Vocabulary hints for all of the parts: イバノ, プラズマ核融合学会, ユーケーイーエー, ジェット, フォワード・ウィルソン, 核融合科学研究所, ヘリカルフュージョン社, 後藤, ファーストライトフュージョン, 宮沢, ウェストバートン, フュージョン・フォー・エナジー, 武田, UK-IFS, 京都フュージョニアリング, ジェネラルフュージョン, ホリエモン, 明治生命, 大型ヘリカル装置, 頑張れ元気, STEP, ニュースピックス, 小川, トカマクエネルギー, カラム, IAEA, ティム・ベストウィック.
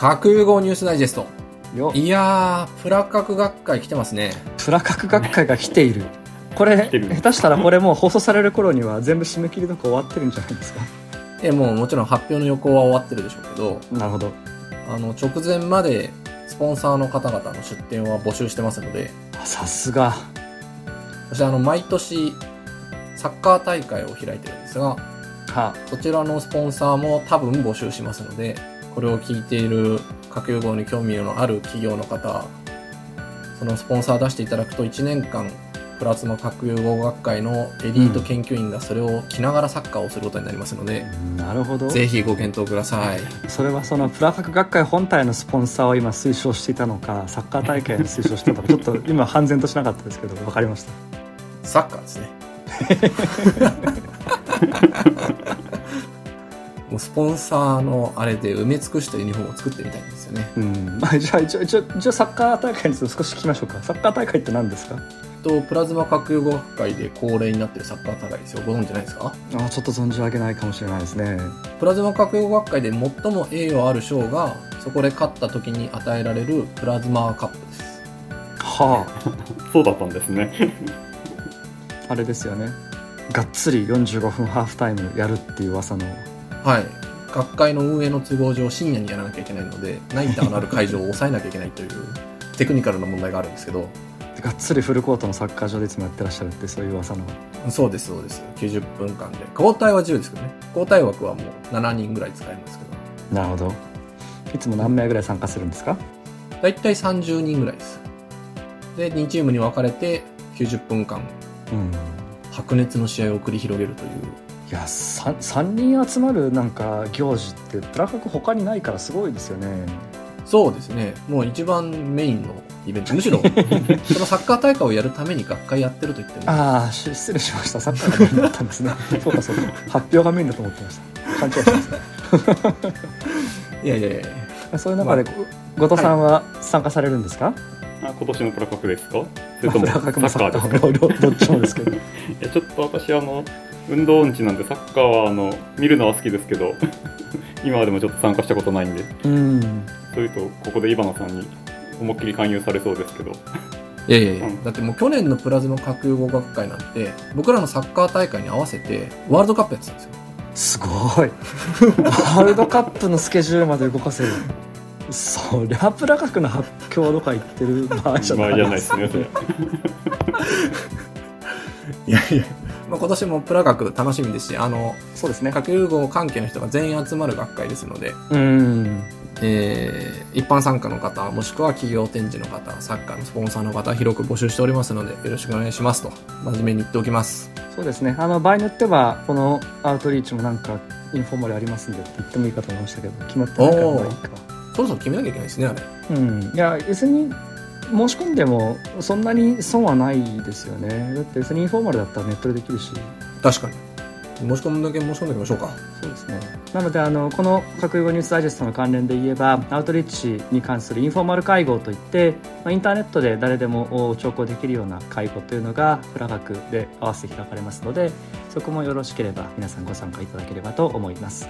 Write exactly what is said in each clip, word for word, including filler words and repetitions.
核融合ニュースダイジェストよ。いやー、プラ核学会来てますね。プラ核学会が来ている。これ下手したらこれもう放送される頃には全部締め切りとか終わってるんじゃないですか。えもうもちろん発表の予行は終わってるでしょうけど、なるほど、あの直前までスポンサーの方々の出展は募集してますので。さすが。私あの毎年サッカー大会を開いてるんですが、はあ、そちらのスポンサーも多分募集しますので、これを聞いている核融合に興味のある企業の方、そのスポンサー出していただくといちねんかんプラズマ核融合学会のエリート研究員がそれを着ながらサッカーをすることになりますので、うん、なるほど、ぜひご検討ください。それはそのプラ核学会本体のスポンサーを今推奨していたのか、サッカー大会を推奨していたのかちょっと今判然としなかったですけど、分かりました。サッカーですねもうスポンサーのあれで埋め尽くしたユニフォームを作ってみたいんですよね、うん、まあ、じゃあ一応サッカー大会について少し聞きましょうか。サッカー大会って何ですか？とプラズマ核融合学会で恒例になっているサッカー大会ですよ。ご存知ないですか？あ、ちょっと存じ上げないかもしれないですね。プラズマ核融合学会で最も栄誉ある賞が、そこで勝った時に与えられるプラズマカップです。はあそうだったんですねあれですよね、がっつりよんじゅうごふんハーフタイムやるっていう噂の。はい、学会の運営の都合上深夜にやらなきゃいけないので、ナイターのある会場を抑えなきゃいけないというテクニカルな問題があるんですけど、がっつりフルコートのサッカー場でいつもやってらっしゃるって、そういう噂の。そうですそうです。きゅうじゅっぷんかんで交代は自由ですけどね。交代枠はもうしちにんぐらい使えますけど。なるほど。いつも何名ぐらい参加するんですか？だいたいさんじゅうにんぐらいです。でにチームに分かれてきゅうじゅっぷんかん、うん、白熱の試合を繰り広げるという。いや 3, さんにん集まるなんか行事ってプラ核他にないからすごいですよね。そうですね、もう一番メインのイベント、むしろそのサッカー大会をやるために学会やってると言ってもああ失礼しました、サッカーがメインだったんですねそうかそうか、発表がメインだと思ってました。勘違いしてますねいやいやいや、そういう中で、まあ、後藤さんは参加されるんですか？はい、あ、今年のプラ核ですか？それともサッカーですか？プラ核もサッカーですか？どっちもですけどいやちょっと私あの運動音痴なんで、サッカーはあの見るのは好きですけど今までもちょっと参加したことないんで、うん、そういうとここでイバナさんに思いっきり勧誘されそうですけど。いやいやいや、うん、だってもう去年のプラズマ核融合学会なんて僕らのサッカー大会に合わせてワールドカップやってたんですよ。すごいワールドカップのスケジュールまで動かせるそりゃプラ核の発表とか言ってる場合じゃないですねいやいや、まあ、今年もプラ核楽しみですし、あのそうですね、核融合関係の人が全員集まる学会ですので、うん、えー、一般参加の方、もしくは企業展示の方、サッカーのスポンサーの方、広く募集しておりますのでよろしくお願いしますと真面目に言っておきます。そうですね、あの場合によってはこのアウトリーチもなんかインフォーマルありますんでって言ってもいいかと思いましたけど、決まってないからまあいいか。そろそろ決めなきゃいけないですね、あれ。うん、いや別に申し込んでもそんなに損はないですよね。だって別にインフォーマルだったらネットでできるし。確かに、申し込むだけ申し込んでおきましょうか。そうですね、なのであのこの核融合ニュースダイジェストの関連で言えば、アウトリーチに関するインフォーマル会合といって、まあ、インターネットで誰でも聴講できるような会合というのがプラ核で合わせて開かれますので、そこもよろしければ皆さんご参加いただければと思います。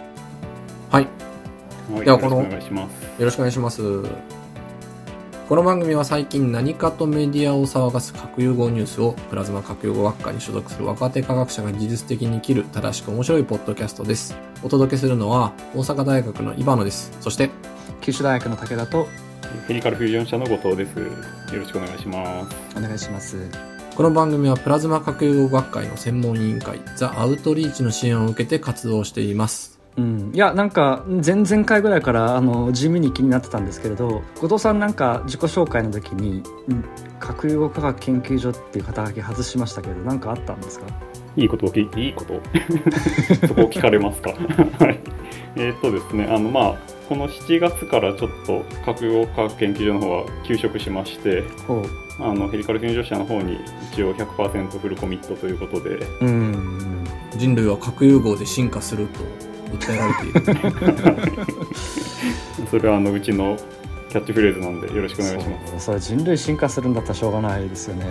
はい、ではこのよろしくお願いします。この番組は最近何かとメディアを騒がす核融合ニュースを、プラズマ核融合学会に所属する若手科学者が技術的に生きる正しく面白いポッドキャストです。お届けするのは大阪大学のイバノです。そして九州大学の武田とヘリカルフュージョン社の後藤です。よろしくお願いします。お願いします。この番組はプラズマ核融合学会の専門委員会ザ・アウトリーチの支援を受けて活動しています。うん、いやなんか前々回ぐらいからあの地味に気になってたんですけれど、後藤さんなんか自己紹介の時に、うん、核融合科学研究所っていう肩書き外しましたけど、なんかあったんですか？いいことを聞いていいことそこを聞かれますか、はい、えー、っとですね、あの、まあ、このしちがつからちょっと核融合科学研究所の方は休職しまして、あのヘリカルフュージョン社の方に一応 ひゃくパーセント フルコミットということで、うん、人類は核融合で進化すると訴えられているそれはあのうちのキャッチフレーズなんでよろしくお願いします。そう、それ人類進化するんだったらしょうがないですよね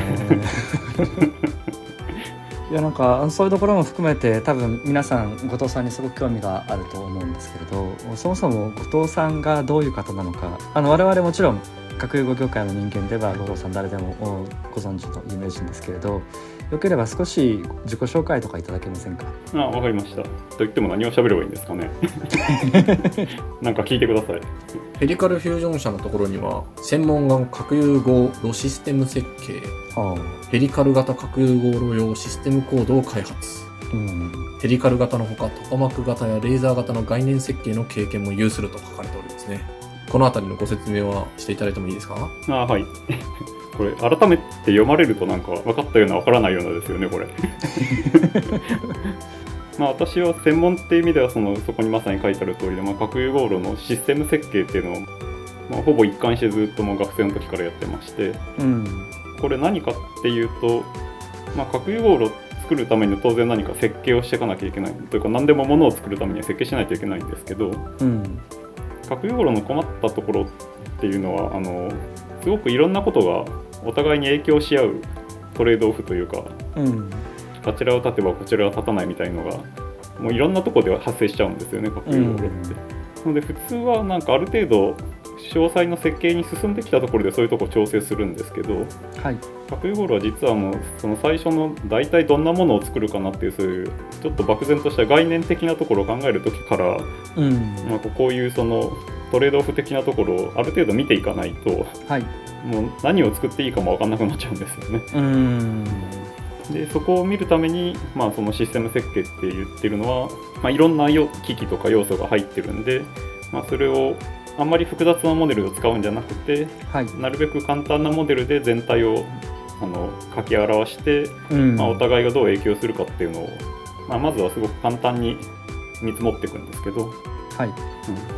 いやなんかそういうところも含めて多分皆さん後藤さんにすごく興味があると思うんですけれど、そもそも後藤さんがどういう方なのか、あの我々もちろん核融合業界の人間では後藤さん誰でもご存知の有名人ですけれど、よければ少し自己紹介とかいただけませんか。あ、わかりました。と言っても何を喋ればいいんですかねなんか聞いてください。ヘリカルフュージョン社のところには専門が核融合炉システム設計、はあ、ヘリカル型核融合炉用システムコードを開発、うん、ヘリカル型のほかトカマク型やレーザー型の概念設計の経験も有すると書かれておりますね。このあたりのご説明はしていただいてもいいですか。あ、はいこれ改めて読まれるとなんか分かったような分からないようなですよねこれまあ私は専門っていう意味では そ, のそこにまさに書いてある通りで、まあ、核融合炉のシステム設計っていうのを、まあ、ほぼ一貫してずっともう学生の時からやってまして、うん、これ何かっていうと、まあ、核融合炉作るために当然何か設計をしていかなきゃいけないというか、何でも物を作るためには設計しないといけないんですけど、うん、核融合炉の困ったところっていうのはあのすごくいろんなことがお互いに影響し合うトレードオフというか、うん、こちらを立てばこちらは立たないみたいのがもういろんなところで発生しちゃうんですよね核融合炉って、うん、なので普通はなんかある程度詳細の設計に進んできたところでそういうところを調整するんですけど、はい、核融合炉は実はもうその最初の大体どんなものを作るかなっていうそういうちょっと漠然とした概念的なところを考えるときから、うん、なんかこういうそのトレードオフ的なところをある程度見ていかないと、はい、もう何を作っていいかも分かんなくなっちゃうんですよね。うーんでそこを見るために、まあ、そのシステム設計って言ってるのは、まあ、いろんな機器とか要素が入ってるんで、まあ、それをあんまり複雑なモデルを使うんじゃなくて、はい、なるべく簡単なモデルで全体をあの書き表して、うんまあ、お互いがどう影響するかっていうのを、まあ、まずはすごく簡単に見積もっていくんですけど、はい、うん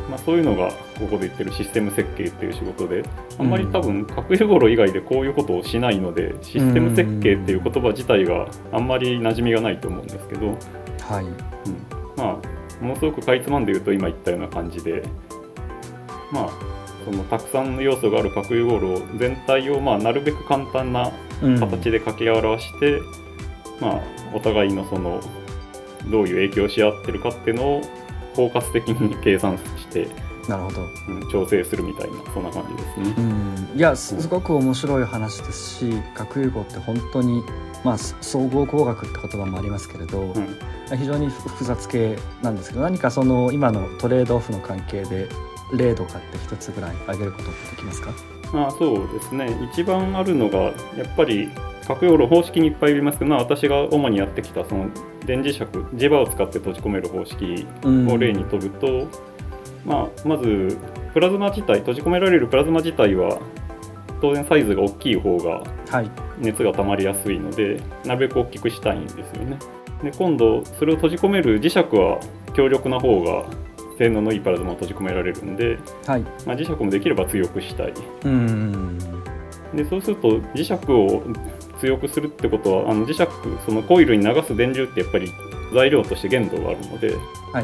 まあ、そういうのがここで言ってるシステム設計っていう仕事で、あんまり多分核融合炉以外でこういうことをしないのでシステム設計っていう言葉自体があんまり馴染みがないと思うんですけど、はい、うん、まあものすごくかいつまんで言うと今言ったような感じで、まあそのたくさんの要素がある核融合炉全体をまあなるべく簡単な形で書き表して、うん、まあお互いのそのどういう影響し合ってるかっていうのを包括的に計算して、なるほど、うん、調整するみたいなそんな感じですね。うん、いやすごく面白い話ですし、うん、核融合って本当に、まあ、総合工学って言葉もありますけれど、うん、非常に複雑系なんですけど、何かその今のトレードオフの関係で例とかって一つぐらい挙げることってできますか。ああそうですね、一番あるのがやっぱり核融合炉方式にいっぱいいますけど、まあ、私が主にやってきたその電磁石磁場を使って閉じ込める方式を例にとると、うんまあ、まずプラズマ自体閉じ込められるプラズマ自体は当然サイズが大きい方が熱が溜まりやすいので、はい、なるべく大きくしたいんですよね。で今度それを閉じ込める磁石は強力な方が性能のいいプラズマを閉じ込められるんで、はいまあ、磁石もできれば強くしたい。うんでそうすると磁石を強くするってことはあの磁石そのコイルに流す電流ってやっぱり材料として限度があるので、はい、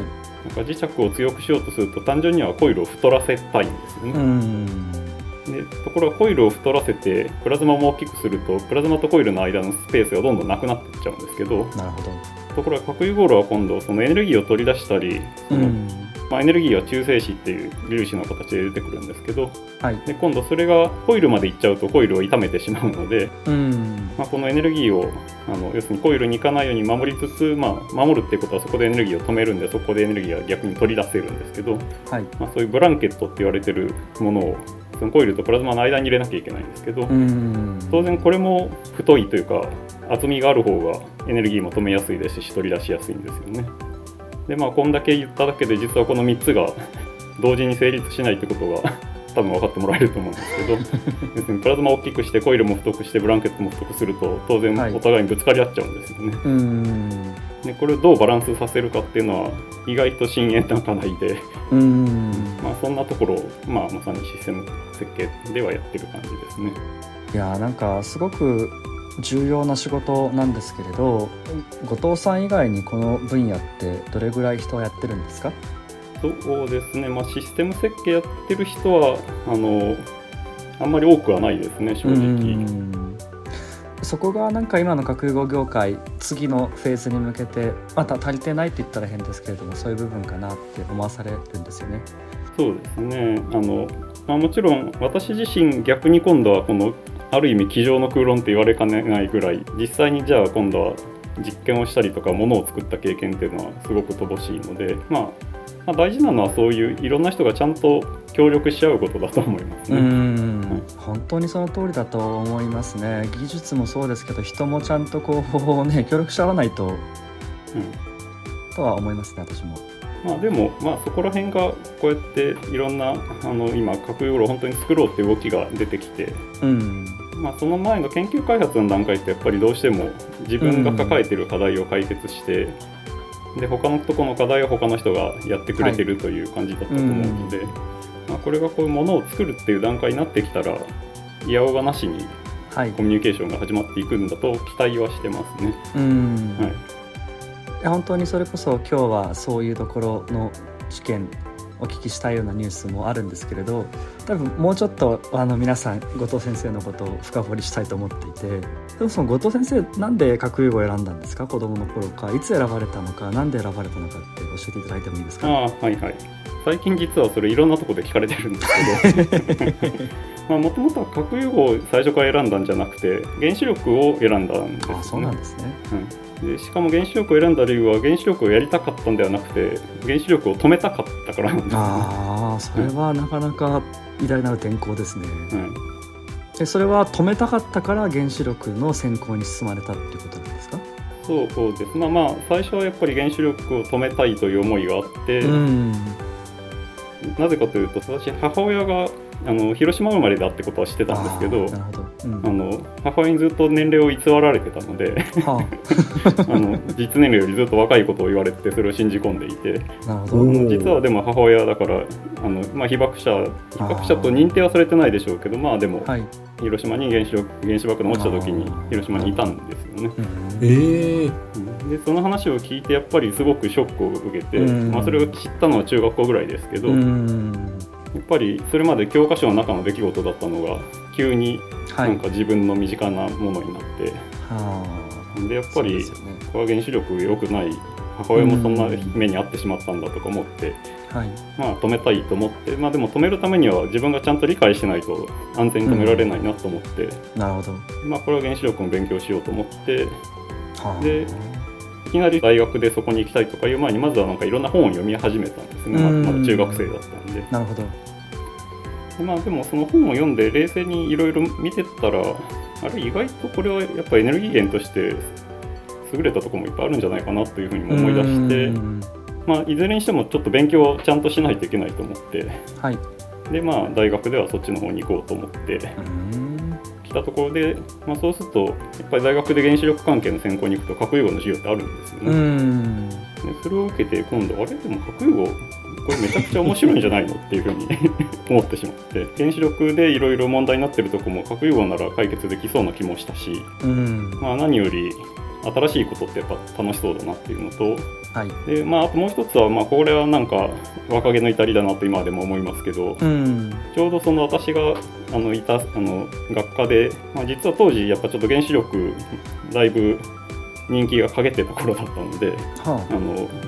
なんか磁石を強くしようとすると単純にはコイルを太らせたいんですよね。うんでところがコイルを太らせてプラズマも大きくするとプラズマとコイルの間のスペースがどんどんなくなっていっちゃうんですけど、なるほどところが核融合炉は今度そのエネルギーを取り出したりその、うんまあ、エネルギーは中性子っていう粒子の形で出てくるんですけど、はい、で今度それがコイルまで行っちゃうとコイルを傷めてしまうので、うんまあ、このエネルギーをあの要するにコイルに行かないように守りつつ、まあ、守るっていうことはそこでエネルギーを止めるんでそこでエネルギーは逆に取り出せるんですけど、はいまあ、そういうブランケットって言われてるものをそのコイルとプラズマの間に入れなきゃいけないんですけど、うん当然これも太いというか厚みがある方がエネルギーも止めやすいですし取り出しやすいんですよね。でまあ、こんだけ言っただけで実はこのみっつが同時に成立しないってことが多分分かってもらえると思うんですけど別にプラズマを大きくしてコイルも太くしてブランケットも太くすると当然お互いにぶつかり合っちゃうんですよね、はい、うんでこれをどうバランスさせるかっていうのは意外と深遠な課題でうん、まあ、そんなところを、まあ、まさにシステム設計ではやってる感じですね。いやなんかすごく重要な仕事なんですけれど、後藤さん以外にこの分野ってどれぐらい人はやってるんですか。そうですね、まあ、システム設計やってる人はあのあんまり多くはないですね正直。うんそこがなんか今の学語業界次のフェーズに向けてまた足りてないって言ったら変ですけれども、そういう部分かなって思わされるんですよね。そうですね、あの、まあ、もちろん私自身逆に今度はこのある意味机上の空論って言われかねないぐらい、実際にじゃあ今度は実験をしたりとか物を作った経験っていうのはすごく乏しいので、まあ、まあ大事なのはそういういろんな人がちゃんと協力し合うことだと思いますね。うん、はい、本当にその通りだと思いますね。技術もそうですけど人もちゃんとこう、ね、協力し合わないと、うん、とは思いますね、私も。まあ、でも、まあ、そこら辺がこうやっていろんなあの今核融合を本当に作ろうって動きが出てきて、うんまあ、その前の研究開発の段階ってやっぱりどうしても自分が抱えている課題を解決して、うん、で他のところの課題は他の人がやってくれてるという感じだったと思うので、はいうんまあ、これがこういうものを作るっていう段階になってきたらいやおがなしにコミュニケーションが始まっていくんだと期待はしてますね。うんはい、本当にそれこそ今日はそういうところの試験お聞きしたようなニュースもあるんですけれど、多分もうちょっとあの皆さん後藤先生のことを深掘りしたいと思っていて、でもその後藤先生なんで核融合を選んだんですか？子どもの頃かいつ選ばれたのか、なんで選ばれたのかって教えていただいてもいいですか？あはいはい、最近実はそれいろんなところで聞かれてるんですけどもともとは核融合を最初から選んだんじゃなくて原子力を選んだんですね。あそうなんですね、うんでしかも原子力を選んだ理由は原子力をやりたかったんではなくて原子力を止めたかったからなんです、ね、ああそれはなかなか偉大なる転向ですね、うん、でそれは止めたかったから原子力の選考に進まれたっていうことなんですか？そうそうです、まあ、まあ最初はやっぱり原子力を止めたいという思いがあって、うん、なぜかというと私母親があの広島生まれだってことは知ってたんですけ ど, あなるほど、うん、あの母親にずっと年齢を偽られてたので、はあ、あの実年齢よりずっと若いことを言われてそれを信じ込んでいて、なるほど実はでも母親だからあの、まあ、被爆者被爆者と認定はされてないでしょうけど、あ、まあ、でも、はい、広島に原 子, 原子爆弾落ちた時に広島にいたんですよね、うんえー、でその話を聞いてやっぱりすごくショックを受けて、うんまあ、それを知ったのは中学校ぐらいですけど、うんやっぱりそれまで教科書の中の出来事だったのが急になんか自分の身近なものになって、はいはあ、でやっぱりこれは原子力良くない母親もそんな目に遭ってしまったんだとか思って、はいまあ、止めたいと思って、まあ、でも止めるためには自分がちゃんと理解しないと安全に止められないなと思って、うん、なるほど、まあ、これは原子力の勉強しようと思って、はあ、でいきなり大学でそこに行きたいとかいう前にまずはなんかいろんな本を読み始めたんですね、まあ、まだ中学生だったんで。なるほど。で、まあ、でもその本を読んで冷静にいろいろ見てったらあれ意外とこれはやっぱエネルギー源として優れたところもいっぱいあるんじゃないかなというふうにも思い出して、まあ、いずれにしてもちょっと勉強をちゃんとしないといけないと思って、はい、でまあ大学ではそっちの方に行こうと思って来たところで、まあ、そうするとやっぱり大学で原子力関係の専攻に行くと核融合の授業ってあるんですよね。うんでそれを受けて今度あれでも核融合これめちゃくちゃ面白いんじゃないのっていうふうに思ってしまって原子力でいろいろ問題になってるとこも核融合なら解決できそうな気もしたし、うん、まあ、何より新しいことってやっぱ楽しそうだなっていうのと、はいでまあ、あともう一つは、まあ、これはなんか若気の至りだなと今でも思いますけど、うん、ちょうどその私があのいたあの学科で、まあ、実は当時やっぱちょっと原子力だいぶ人気が陰ってた頃だったので、はあ、あ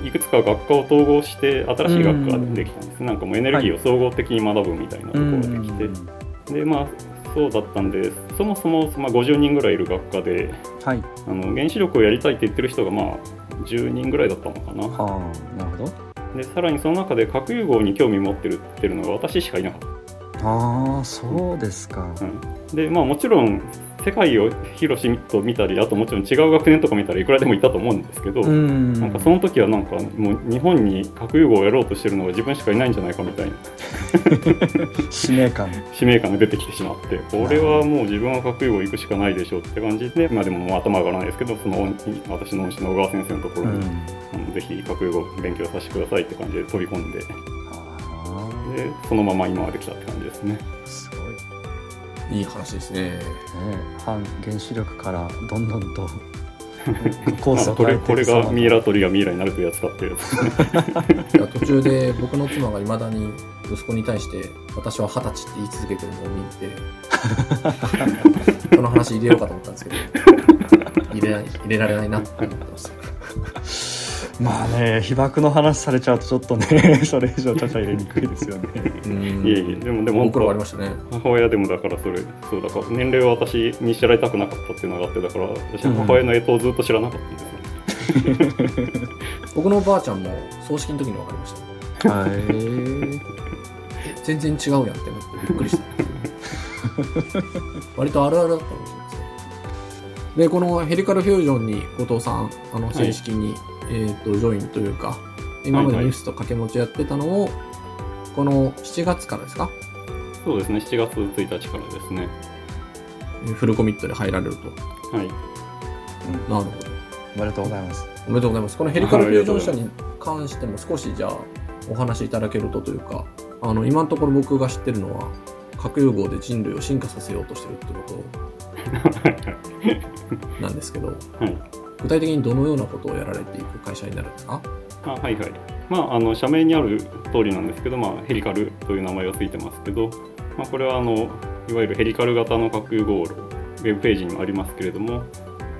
のいくつか学科を統合して新しい学科ができたんです、うん、なんかもうエネルギーを総合的に学ぶみたいなところができて、うん、でまあそうだったんでそもそも、まあ、ごじゅうにんぐらいいる学科で、はい、あの原子力をやりたいって言ってる人がまあじゅうにんぐらいだったのかな。はあ、なるほど。でさらにその中で核融合に興味持ってるっていうのが私しかいなかった。ああそうですか、うん、でまあもちろん世界を広しと見たりあともちろん違う学年とか見たらいくらでもいたと思うんですけど、うんなんかその時はなんかもう日本に核融合をやろうとしてるのが自分しかいないんじゃないかみたいな使命感使命感が出てきてしまってこれはもう自分は核融合行くしかないでしょうって感じで、まあ、でももう頭上がらないですけどその私の恩師の小川先生のところに、うん、ぜひ核融合勉強させてくださいって感じで飛び込んで、あでそのまま今まで来たって感じですね。すごいいい話ですね。反原子力からどんどんとコースを変えてこれがミイラ取りがミイラになるというやつだっていうやつ途中で僕の妻がいまだに息子に対して私ははたちって言い続けてるのを見てこの話入れようかと思ったんですけど入れ、入れられないなって思ってますまあね、被爆の話されちゃうとちょっとねそれ以上ちゃちゃ入れにくいですよねうんいえいえ、でもでも本当ありましたね。母親でもだからそれそうだから年齢を私に知られたくなかったっていうのがあって、だから私は母親の干支をずっと知らなかったんですよ、うん、僕のおばあちゃんも葬式の時に分かりました、はい全然違うやんってびっくりした割とあるあるだったかもしれないですね。でこのヘリカルフュージョンに後藤さんあの正式に、はいえー、とジョインというか今までニュースと掛け持ちやってたのを、はいはい、このしちがつからですか。そうですね、しちがつついたちからですねフルコミットで入られると。はい、うん、なるほど、おめでとうございます。おめでとうございます。このヘリカルフュージョン社に関しても少しじゃあお話いただけるとというか、あの今のところ僕が知ってるのは核融合で人類を進化させようとしてるってことなんですけど、はい、具体的にどのようなことをやられていく会社になるんですか。あ、はいはい、まあ、あの社名にある通りなんですけど、まあ、ヘリカルという名前がついてますけど、まあ、これはあのいわゆるヘリカル型の核融合炉、ウェブページにもありますけれども、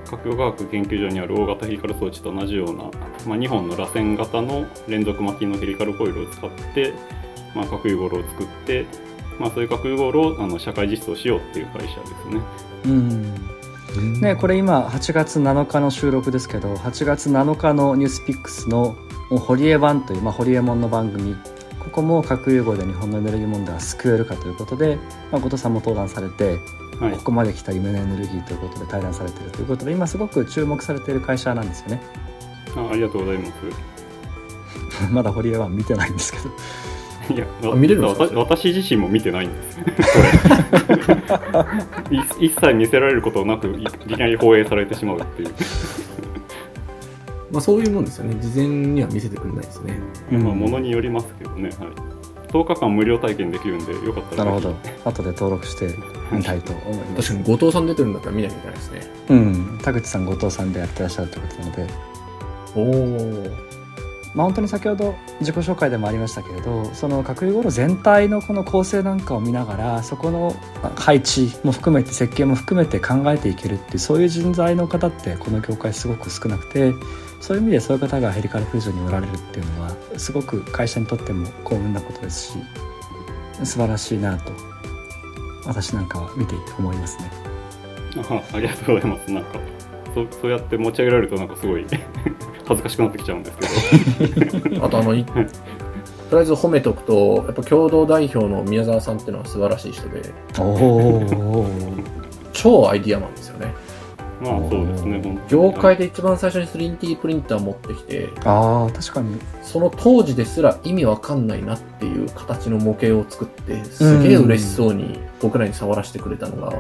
核化学研究所にある大型ヘリカル装置と同じような、まあ、にほんの螺旋型の連続巻きのヘリカルコイルを使って、まあ、核融合炉を作って、まあ、そういう核融合炉をあの社会実装しようっていう会社ですね。うん、ね、これ今はちがつなのかの収録ですけど、はちがつなのかのニュースピックスのホリエ版という、まあ、ホリエモンの番組、ここも核融合で日本のエネルギー問題は救えるかということで、まあ、後藤さんも登壇されて、はい、ここまで来た夢のエネルギーということで対談されているということで、今すごく注目されている会社なんですよね。 あ, ありがとうございますまだ堀江は見てないんですけどいや見れるの？私自身も見てないんです一切見せられることなくいきなり放映されてしまうっていうまあそういうもんですよね。事前には見せてくれないですね。まあものによりますけどね、はい、とおかかん無料体験できるんで、よかったら。なるほど、後で登録してみたいと思います確かに後藤さん出てるんだったら見なきゃいけないですね。うん、田口さん後藤さんでやってらっしゃるということなので。おお。まあ、本当に先ほど自己紹介でもありましたけれど、その核融合炉全体のこの構成なんかを見ながら、そこの配置も含めて設計も含めて考えていけるっていう、そういう人材の方ってこの業界すごく少なくて、そういう意味でそういう方がヘリカルフュージョンにおられるっていうのはすごく会社にとっても幸運なことですし、素晴らしいなと私なんかは見ていて思いますね。 あ, ありがとうございます。なんか そ, そうやって持ち上げられるとなんかすごい恥ずかしくなってきちゃうんですけどあとあのいとりあえず褒めとくと、やっぱ共同代表の宮沢さんっていうのは素晴らしい人で、お超アイディアマンですよね。まあそうですね、業界で一番最初に スリーディー プリンター持ってきて、ああ確かにその当時ですら意味わかんないなっていう形の模型を作って、すげえ嬉しそうに僕らに触らせてくれたのが、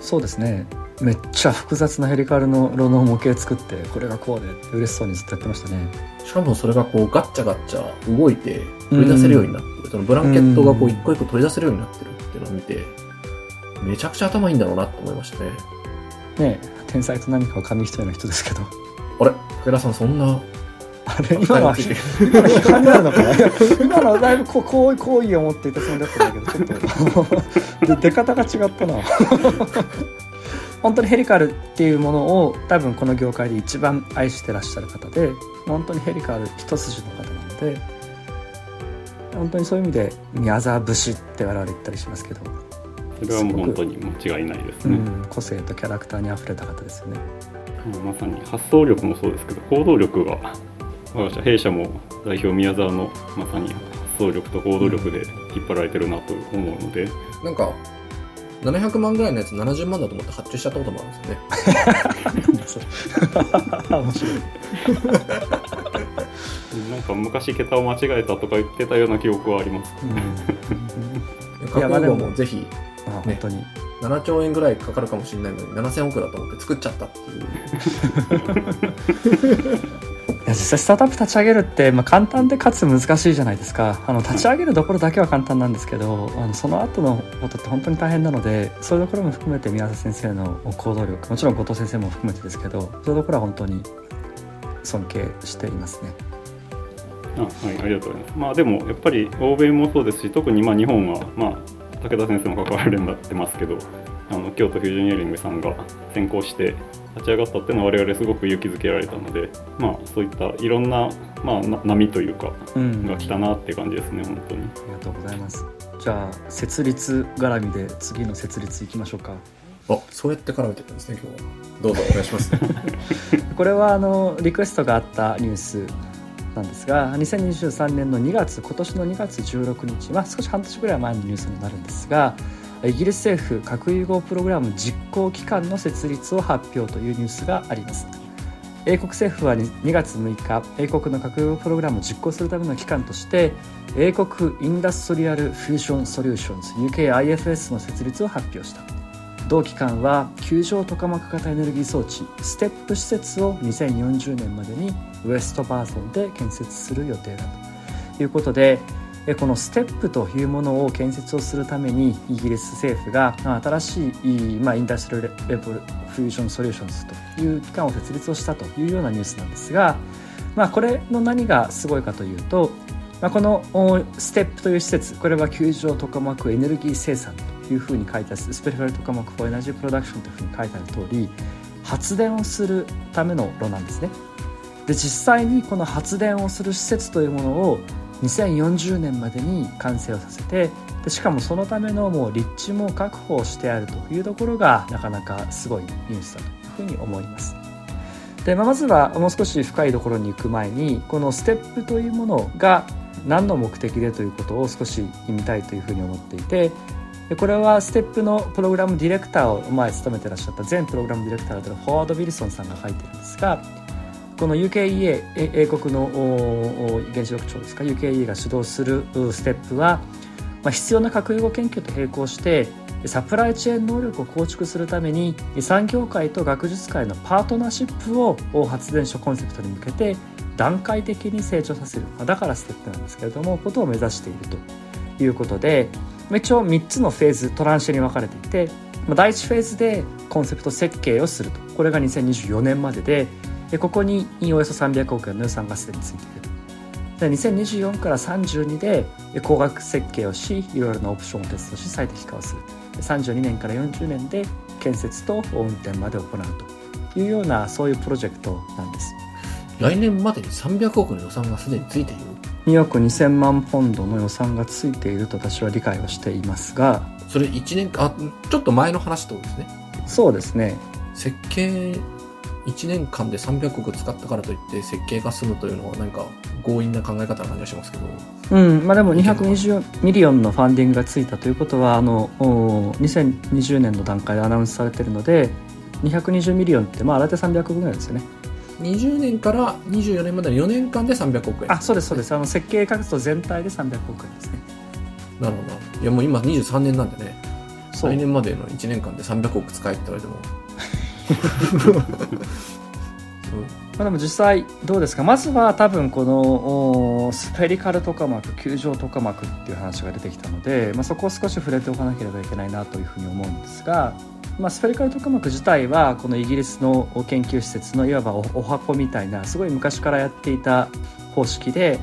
そうですね、めっちゃ複雑なヘリカルの炉の模型作って、これがこうでって嬉しそうにずっとやってましたね。しかもそれがこうガッチャガッチャ動いて取り出せるようになってる、そのブランケットがこう一個一個取り出せるようになってるっていうのを見て、めちゃくちゃ頭いいんだろうなって思いましたね。ねえ、天才と何かは紙一重の人ですけど、あれ武田さんそんなあれ今のは批判になるのかな今のはだいぶ好意好意を持っていたつもりだったんだけど、ちょっと出方が違ったな本当にヘリカルっていうものを多分この業界で一番愛してらっしゃる方で、本当にヘリカル一筋の方なので、本当にそういう意味で宮沢節って我々言ったりしますけど、それはもう本当に間違いないですね。うん、個性とキャラクターにあふれた方ですよね。うん、まさに発想力もそうですけど、行動力が弊社も代表宮沢のまさに発想力と行動力で引っ張られてるなと思うので、うん、なんかななひゃくまんぐらいのやつななじゅうまんだと思って発注しちゃったこともあるんですよね面白いなんか昔桁を間違えたとか言ってたような記憶はあります。核融合もぜひああ本当に、ね、ななちょうえんぐらいかかるかもしれないのにななせんおくだと思って作っちゃったっていういや実際スタートアップ立ち上げるって、まあ、簡単でかつ難しいじゃないですか。あの立ち上げるところだけは簡単なんですけど、あのその後のことって本当に大変なので、そういうところも含めて宮沢先生の行動力、もちろん後藤先生も含めてですけど、そういうところは本当に尊敬していますね。あ、はい、ありがとうございます。まあ、でもやっぱり欧米もそうですし、特にまあ日本はまあ武田先生も関わられてますけど、あの京都フュージョニアリングさんが先行して立ち上がったっていうのは我々すごく勇気づけられたので、まあ、そういったいろんな、まあ、な波というかが来たなって感じですね、うん、本当にありがとうございます。じゃあ設立絡みで次の設立いきましょうか。あ、そうやって絡めてるんですね今日は。どうぞお願いしますこれはあのリクエストがあったニュースなんですが、にせんにじゅうさんねんのにがつ、今年のにがつじゅうろくにち、まあ、少し半年ぐらい前のニュースになるんですが、イギリス政府核融合プログラム実行機関の設立を発表というニュースがあります。英国政府はにがつむいか、英国の核融合プログラムを実行するための機関として英国インダストリアルフュージョンソリューションズ ユーケーアイエフエス の設立を発表した。同機関は球状トカマク型エネルギー装置 ステップ 施設をにせんよんじゅうねんまでにウェストバートンで建設する予定だということで、この ステップ というものを建設をするためにイギリス政府が新しい、まあ、インダストリアルフュージョンソリューションズという機関を設立をしたというようなニュースなんですが、まあ、これの何がすごいかというと、まあ、この ステップ という施設、これは球状トカマクエネルギー生産というふうに書いてある、スペシャルトカマクフォーエナジープロダクションというふうに書いてある通り、発電をするための炉なんですね。で、実際にこの発電をする施設というものをにせんよんじゅうねんまでに完成をさせて、でしかもそのためのもう立地も確保してあるというところがなかなかすごいニュースだというふうに思います。で、まあ、まずはもう少し深いところに行く前に、このステップというものが何の目的でということを少し見たいというふうに思っていて、でこれはステップのプログラムディレクターを前務めてらっしゃった前プログラムディレクターだったフォワード・ウィルソンさんが書いてるんですが、この ユーケーイーエー 英国の原子力庁ですか ユーケーイーエー が主導するステップは、まあ、必要な核融合研究と並行してサプライチェーン能力を構築するために産業界と学術界のパートナーシップを発電所コンセプトに向けて段階的に成長させる、だからステップなんですけれども、ことを目指しているということで、一応みっつのフェーズ、トランシェに分かれていて、だいいちフェーズでコンセプト設計をすると、これがにせんにじゅうよねんまでで、ここにおよそさんびゃくおくえんの予算がすでについている。にせんにじゅうよんからさんじゅうにで工学設計をし、いろいろなオプションをテストし最適化をする。さんじゅうにねんからよんじゅうねんで建設と運転まで行うというような、そういうプロジェクトなんです。来年までにさんびゃくおくの予算がすでについている。におくにせんまんポンドの予算がついていると私は理解をしていますが、それいちねんかん、あ、ちょっと前の話とですね。そうですね。設計いちねんかんでさんびゃくおく使ったからといって設計が済むというのは何か強引な考え方な感じがしますけど、うん、まあ、でもにひゃくにじゅうミリオンのファンディングがついたということは、あのにせんにじゅうねんの段階でアナウンスされているので、にひゃくにじゅうミリオンってまあ大体さんびゃくおくぐらいですよね。にじゅうねんからにじゅうよねんまでのよねんかんでさんびゃくおくえん。あ、そうですそうです。あの設計活動全体でさんびゃくおくえんですね。なるほど。いやもう今にじゅうさんねんなんでね、来年までのいちねんかんでさんびゃくおく使えって言われてもまあでも実際どうですか。まずは多分このスフェリカルトカマク、球状トカマクっていう話が出てきたので、まあ、そこを少し触れておかなければいけないなというふうに思うんですが、まあ、スフェリカルトカマク自体はこのイギリスの研究施設のいわば お, お箱みたいなすごい昔からやっていた方式 で,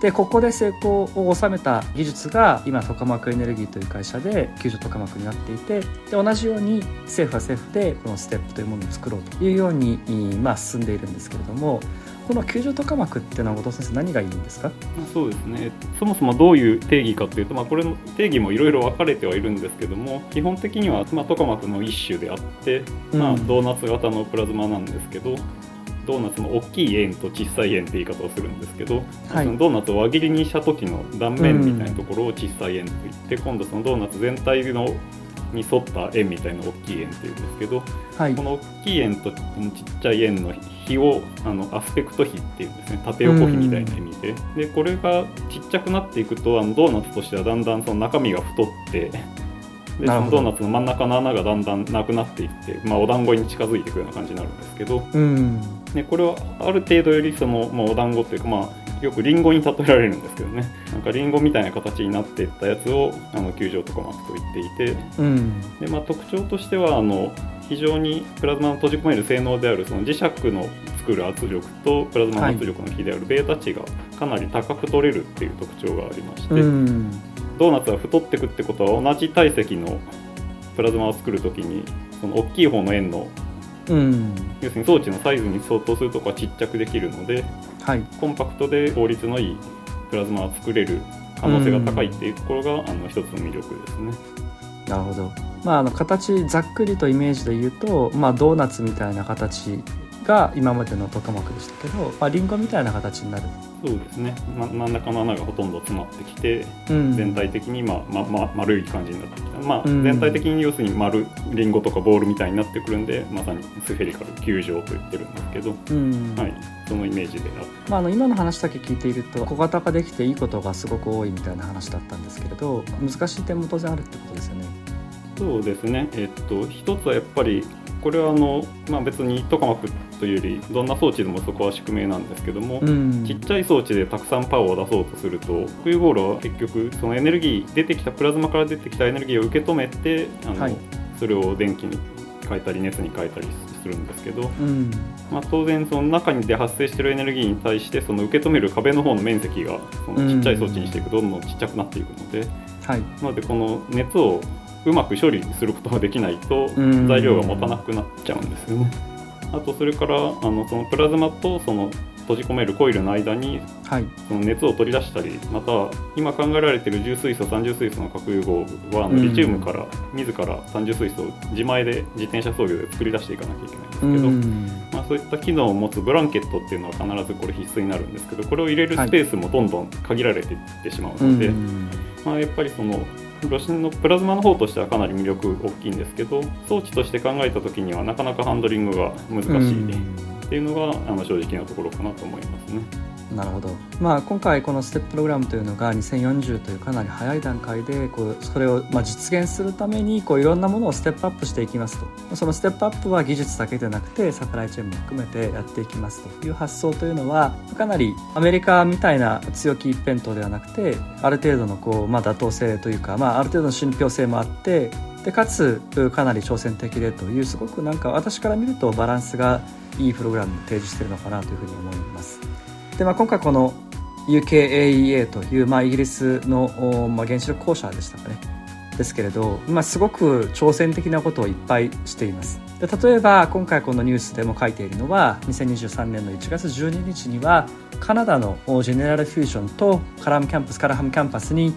でここで成功を収めた技術が今トカマクエネルギーという会社で球状トカマクになっていて、で同じように政府は政府でこのステップというものを作ろうというように、まあ、進んでいるんですけれども、この球状トカマクっていうのは後藤先生何がいいんですか。そうですね。そもそもどういう定義かというと、まあ、これの定義もいろいろ分かれてはいるんですけども、基本的にはまあトカマクの一種であって、まあ、ドーナツ型のプラズマなんですけど、うん、ドーナツも大きい円と小さい円って言い方をするんですけど、はい、そのドーナツを輪切りにした時の断面みたいなところを小さい円と言って、うん、今度そのドーナツ全体のに沿った円みたいな大きい円っていうんですけど、はい、この大きい円とちっちゃい円の比をあのアスペクト比っていうんですね、縦横比みたいな意味で、でこれがちっちゃくなっていくと、あのドーナツとしてはだんだんその中身が太って、でそのドーナツの真ん中の穴がだんだんなくなっていって、まあ、お団子に近づいていくような感じになるんですけど、うん、でこれはある程度よりその、まあ、お団子というか、まあよくリンゴに例えられるんですけどね、なんかリンゴみたいな形になっていったやつをあの球状トカマクと言っていて、うん、でまあ、特徴としてはあの非常にプラズマの閉じ込める性能であるその磁石の作る圧力とプラズマの圧力の比であるベータ値がかなり高く取れるっていう特徴がありまして、うん、ドーナツは太っていくってことは同じ体積のプラズマを作るときにその大きい方の円の、うん、要するに装置のサイズに相当するとこはちっちゃくできるので、はい、コンパクトで効率のいいプラズマを作れる可能性が高いっていうところが、うん、あの一つの魅力ですね。なるほど、まあ、あの形ざっくりとイメージで言うと、まあ、ドーナツみたいな形が今までのトカマクでしたけど、まあ、リンゴみたいな形になる。そうですね、ま、真ん中の穴がほとんど詰まってきて、うん、全体的に、ままま、丸い感じになってきた、まあうん、全体的に要するに丸リンゴとかボールみたいになってくるんで、まさにスフェリカル球状と言ってるんですけど、うんはい、そのイメージで、まあ、あの今の話だけ聞いていると小型化できていいことがすごく多いみたいな話だったんですけれど、難しい点も当然あるってことですよね。そうですね、えっと、一つはやっぱりこれはあの、まあ、別にトカマクというよりどんな装置でもそこは宿命なんですけども、うん、ちっちゃい装置でたくさんパワーを出そうとするとこういうボールは結局そのエネルギー出てきたプラズマから出てきたエネルギーを受け止めてあの、はい、それを電気に変えたり熱に変えたりするんですけど、うんまあ、当然その中で発生しているエネルギーに対してその受け止める壁の方の面積がそのちっちゃい装置にしていくとどんどんちっちゃくなっていくので、うんはい、なのでこの熱をうまく処理することができないと材料が持たなくなっちゃうんですよね。あとそれからあのそのプラズマとその閉じ込めるコイルの間にその熱を取り出したり、また今考えられている重水素三重水素の核融合はリチウムから自ら三重水素を自前で自転車操業で作り出していかなきゃいけないんですけど、まあそういった機能を持つブランケットっていうのは必ずこれ必須になるんですけど、これを入れるスペースもどんどん限られていってしまうので、まあやっぱりそのロシンのプラズマの方としてはかなり魅力大きいんですけど、装置として考えた時にはなかなかハンドリングが難しいっていうのが、うん、あの正直なところかなと思いますね。なるほど、まあ、今回この ステップ プログラムというのがにせんよんじゅうというかなり早い段階でこうそれをまあ実現するためにこういろんなものをステップアップしていきますと、そのステップアップは技術だけでなくてサプライチェーンも含めてやっていきますという発想というのはかなりアメリカみたいな強気一辺倒ではなくて、ある程度のこうまあ妥当性というか、まあ、ある程度の信憑性もあってでかつかなり挑戦的でという、すごくなんか私から見るとバランスがいいプログラムを提示しているのかなというふうに思います。でまあ、今回この ユーケーアイエーエー という、まあ、イギリスの、まあ、原子力公社でしたかねですけれど、まあ、すごく挑戦的なことをいっぱいしています。で例えば今回このニュースでも書いているのはにせんにじゅうさんねんのいちがつじゅうににちにはカナダのジェネラルフュージョンとカラムキャンパスカラハムキャンパスに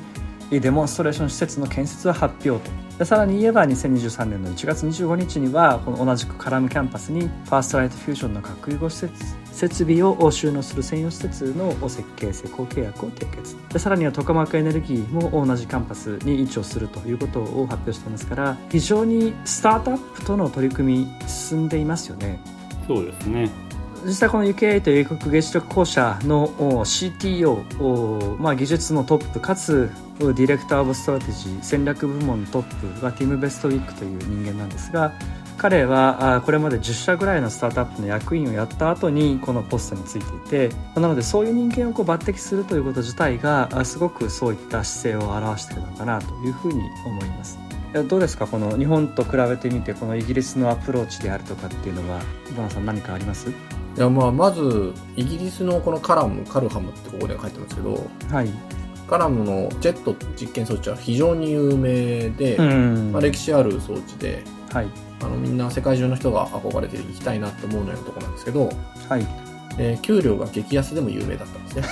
デモンストレーション施設の建設を発表と、さらに言えばにせんにじゅうさんねんのいちがつにじゅうごにちにはこの同じくカラムキャンパスにファーストライトフュージョンの核融合施設設備を収納する専用施設の設計施工契約を締結で、さらにはトカマクエネルギーも同じキャンパスに位置をするということを発表していますから、非常にスタートアップとの取り組み進んでいますよね。そうですね、実際この ユーケーアイエー という英国原子力公社の シーティーオー、まあ、技術のトップかつディレクター・オブ・ストラテジー戦略部門のトップがティム・ベストウィックという人間なんですが、彼はこれまでじゅっしゃぐらいのスタートアップの役員をやった後にこのポストについていて、なのでそういう人間をこう抜擢するということ自体がすごくそういった姿勢を表しているのかなというふうに思います。どうですか、この日本と比べてみてこのイギリスのアプローチであるとかっていうのは岩野さん何かあります？いやまあ、まずイギリスのこのカラムカルハムってここでは書いてますけど、はい、カラムのジェット実験装置は非常に有名で、まあ、歴史ある装置で、はい、あのみんな世界中の人が憧れて行きたいなと思うようなところなんですけど、はいえー、給料が激安でも有名だったんですね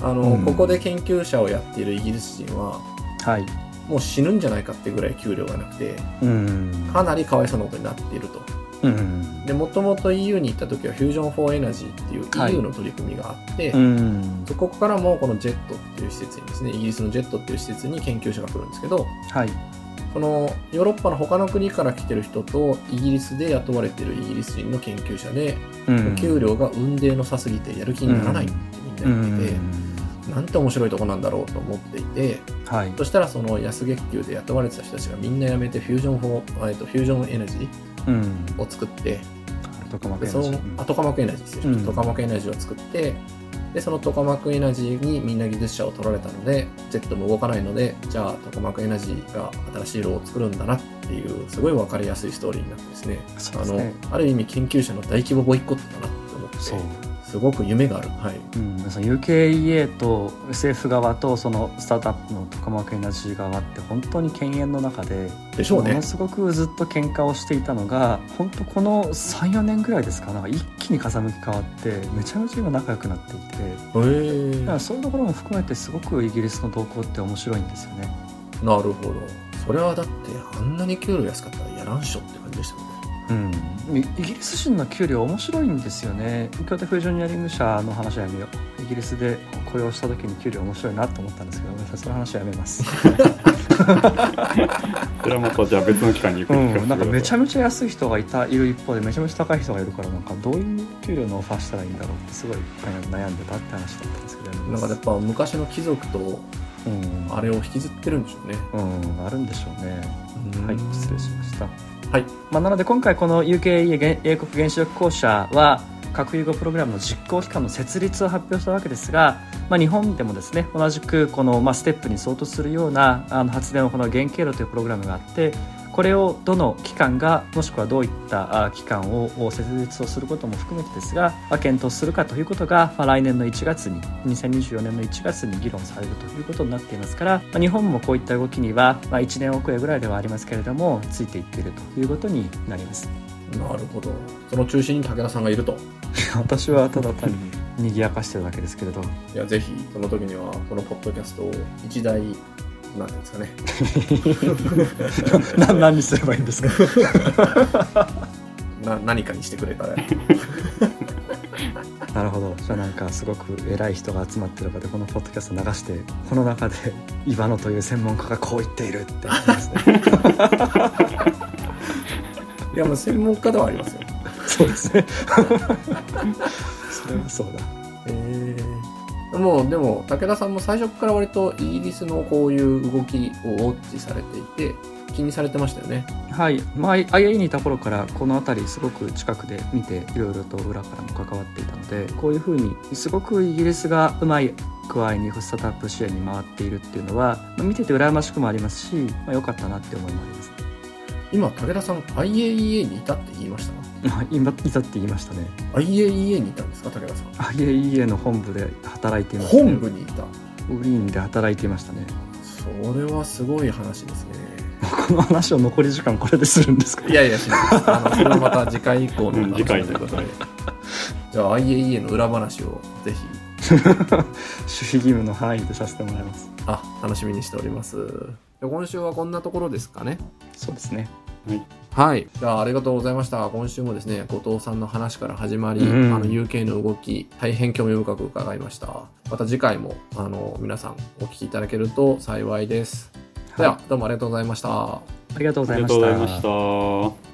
あの、うん、ここで研究者をやっているイギリス人は、はいもう死ぬんじゃないかってぐらい給料がなくて、うん、かなりかわいそうなことになっていると、うん、でもともと イーユー に行った時はフュージョン・フォー・エナジーっていう イーユー の取り組みがあって、はいうん、そこからもこのジェットっていう施設にですね、イギリスのジェットっていう施設に研究者が来るんですけど、はい、このヨーロッパの他の国から来てる人とイギリスで雇われてるイギリス人の研究者で、うん、給料が雲泥の差すぎてやる気にならないってみんな言ってて、うんうんなんて面白いとこなんだろうと思っていて、はい、そしたらその安月給で雇われてた人たちがみんな辞めてフュージョンフォー、えっと、フュージョンエナジーを作って、うん、トカマクエナジー、トカマクエナジーですよ、うん、トカマクエナジーを作ってでそのトカマクエナジーにみんな技術者を取られたので Z も動かないので、じゃあトカマクエナジーが新しい炉を作るんだなっていうすごい分かりやすいストーリーになってですね、そうですね、あのある意味研究者の大規模ボイコットだなって思って、そうすごく夢がある、はい、うん、ユーケーイーエー と エスエフ 側とそのスタートアップのトカマークエナジー側って本当に犬猿の中 で, でしょう、ね、ものすごくずっと喧嘩をしていたのが本当この さん,よ 年ぐらいですか、なんか一気に風向き変わってめちゃめちゃ今仲良くなっていて、へー、だからそういうところも含めてすごくイギリスの動向って面白いんですよね。なるほど、それはだってあんなに給料安かったらやらんっしょって感じでしたもんね。うん、イギリス人の給料面白いんですよね。京都フュージョニアリング社の話はやめよう。イギリスで雇用した時に給料面白いなと思ったんですけど、ね、その話はやめますそれはまたじゃあ別の機会に行く、うん、なんかめちゃめちゃ安い人がいたいる一方でめちゃめちゃ高い人がいるから、なんかどういう給料のオファーしたらいいんだろうってすごい悩んでたって話だったんですけど、なんかやっぱ昔の貴族とあれを引きずってるんでしょうね、うんうん、あるんでしょうね、うん、はい、失礼しました。はい、まあ、なので今回この ユーケーイーエー 英国原子力公社は核融合プログラムの実行機関の設立を発表したわけですが、まあ、日本でもですね、同じくこのまあ ステップ に相当するようなあの発電を行う原経炉というプログラムがあって、これをどの機関がもしくはどういった機関を設立をすることも含めてですが、まあ、検討するかということが、まあ、来年のいちがつににせんにじゅうよねんのいちがつに議論されるということになっていますから、まあ、日本もこういった動きには、まあ、いちねん遅れぐらいではありますけれどもついていっているということになります。なるほど、その中心に武田さんがいると私はただ単に賑やかしてるだけですけれど、いや、ぜひその時にはこのポッドキャストを一台なんですかねな何にすればいいんですかな何かにしてくれたらなるほど、じゃあなんかすごく偉い人が集まってる中でこのポッドキャスト流して、この中でイバノという専門家がこう言っているっていや、もう専門家ではありますよそうですねそれはそうだ。えーもうでも武田さんも最初から割とイギリスのこういう動きをウォッチされていて気にされてましたよね。はい、まあ、アイエーイー にいた頃からこの辺りすごく近くで見ていろいろと裏からも関わっていたので、こういうふうにすごくイギリスがうまい具合にスタートアップ支援に回っているっていうのは見てて羨ましくもありますし、まあ、良かったなって思いもあります。今武田さん アイエーイーエー にいたって言いました今いたって言いましたね。 アイエーイーエー にいたんですか武田さん。 アイエーイーエー の本部で働いていました、ね、本部にいた、ウリーンで働いていましたね。それはすごい話ですねこの話を残り時間これでするんですか。いやいやしないですあのそれはまた次回以降の話、うん、次回ということでじゃあ アイエーイーエー の裏話をぜひ守秘義務の範囲でさせてもらいます。あ、楽しみにしております。今週はこんなところですかね。そうですね、はい、はい、じゃあありがとうございました。今週もですね、後藤さんの話から始まり、うん、あの ユーケー の動き大変興味深く伺いました。また次回もあの皆さんお聞きいただけると幸いです、はい、ではどうもありがとうございました。ありがとうございました。